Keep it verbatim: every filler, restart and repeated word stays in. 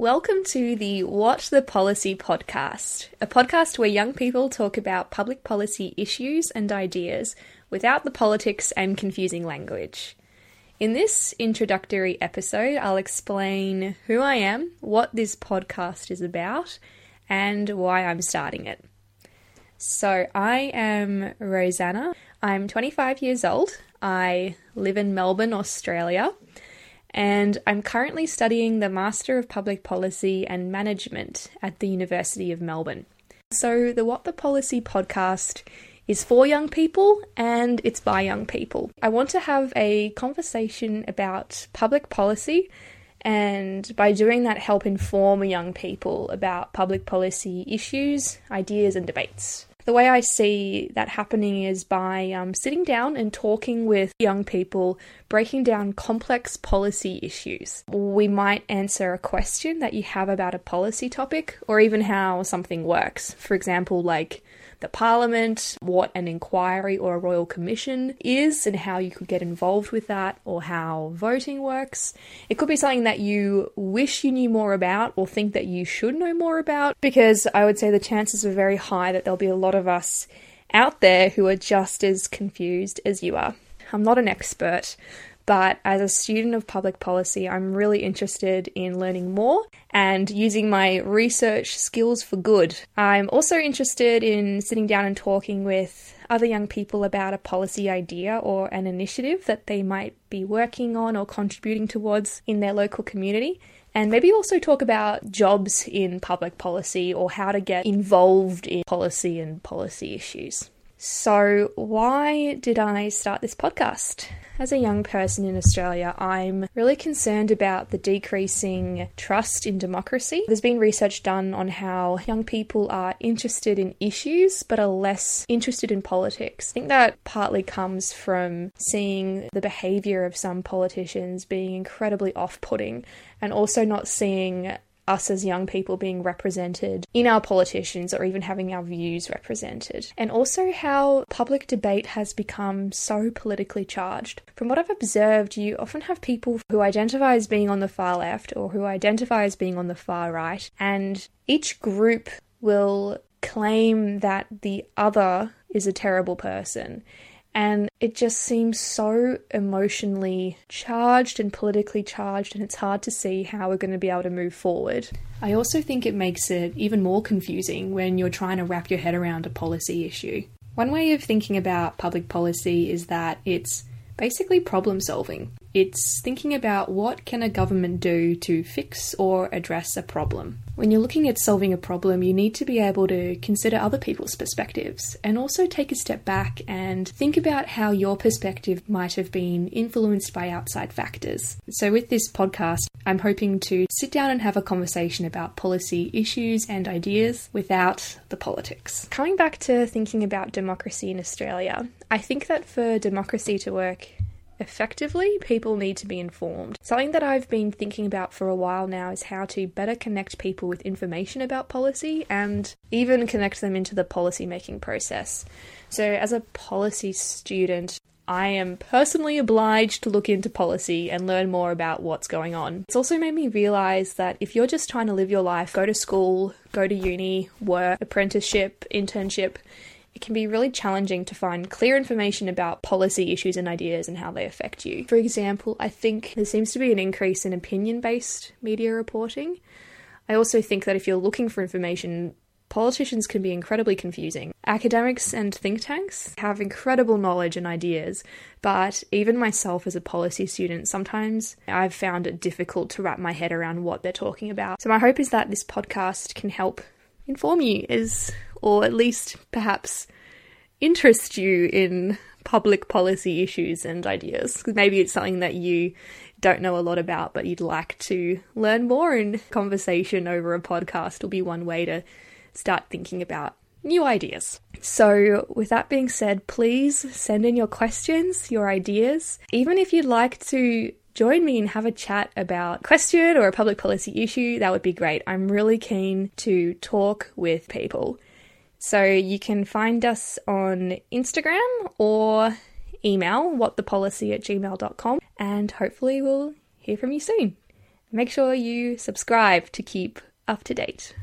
Welcome to the What the Policy podcast, a podcast where young people talk about public policy issues and ideas without the politics and confusing language. In this introductory episode, I'll explain who I am, what this podcast is about, and why I'm starting it. So I am Rose-Anna. I'm twenty-five years old. I live in Melbourne, Australia. And I'm currently studying the Master of Public Policy and Management at the University of Melbourne. So the What the Policy podcast is for young people and it's by young people. I want to have a conversation about public policy, and by doing that, help inform young people about public policy issues, ideas and debates. The way I see that happening is by um, sitting down and talking with young people, breaking down complex policy issues. We might answer a question that you have about a policy topic or even how something works. For example, like the parliament, what an inquiry or a royal commission is and how you could get involved with that, or how voting works. It could be something that you wish you knew more about or think that you should know more about, because I would say the chances are very high that there'll be a lot of us out there who are just as confused as you are. I'm not an expert, but as a student of public policy, I'm really interested in learning more and using my research skills for good. I'm also interested in sitting down and talking with other young people about a policy idea or an initiative that they might be working on or contributing towards in their local community. And maybe also talk about jobs in public policy or how to get involved in policy and policy issues. So why did I start this podcast? As a young person in Australia, I'm really concerned about the decreasing trust in democracy. There's been research done on how young people are interested in issues but are less interested in politics. I think that partly comes from seeing the behaviour of some politicians being incredibly off-putting, and also not seeing us as young people being represented in our politicians or even having our views represented. And also how public debate has become so politically charged. From what I've observed, you often have people who identify as being on the far left or who identify as being on the far right, and each group will claim that the other is a terrible person. And it just seems so emotionally charged and politically charged, and it's hard to see how we're going to be able to move forward. I also think it makes it even more confusing when you're trying to wrap your head around a policy issue. One way of thinking about public policy is that it's basically problem solving. It's thinking about what can a government do to fix or address a problem. When you're looking at solving a problem, you need to be able to consider other people's perspectives and also take a step back and think about how your perspective might have been influenced by outside factors. So with this podcast, I'm hoping to sit down and have a conversation about policy issues and ideas without the politics. Coming back to thinking about democracy in Australia, I think that for democracy to work effectively, people need to be informed. Something that I've been thinking about for a while now is how to better connect people with information about policy and even connect them into the policy making process. So as a policy student, I am personally obliged to look into policy and learn more about what's going on. It's also made me realise that if you're just trying to live your life, go to school, go to uni, work, apprenticeship, internship, it can be really challenging to find clear information about policy issues and ideas and how they affect you. For example, I think there seems to be an increase in opinion-based media reporting. I also think that if you're looking for information, politicians can be incredibly confusing. Academics and think tanks have incredible knowledge and ideas, but even myself as a policy student, sometimes I've found it difficult to wrap my head around what they're talking about. So my hope is that this podcast can help inform you, is or at least perhaps interest you in public policy issues and ideas. Maybe it's something that you don't know a lot about, but you'd like to learn more, and conversation over a podcast will be one way to start thinking about new ideas. So with that being said, please send in your questions, your ideas. Even if you'd like to join me and have a chat about a question or a public policy issue, that would be great. I'm really keen to talk with people. So you can find us on Instagram or email whatthepolicy at gmail dot com, and hopefully we'll hear from you soon. Make sure you subscribe to keep up to date.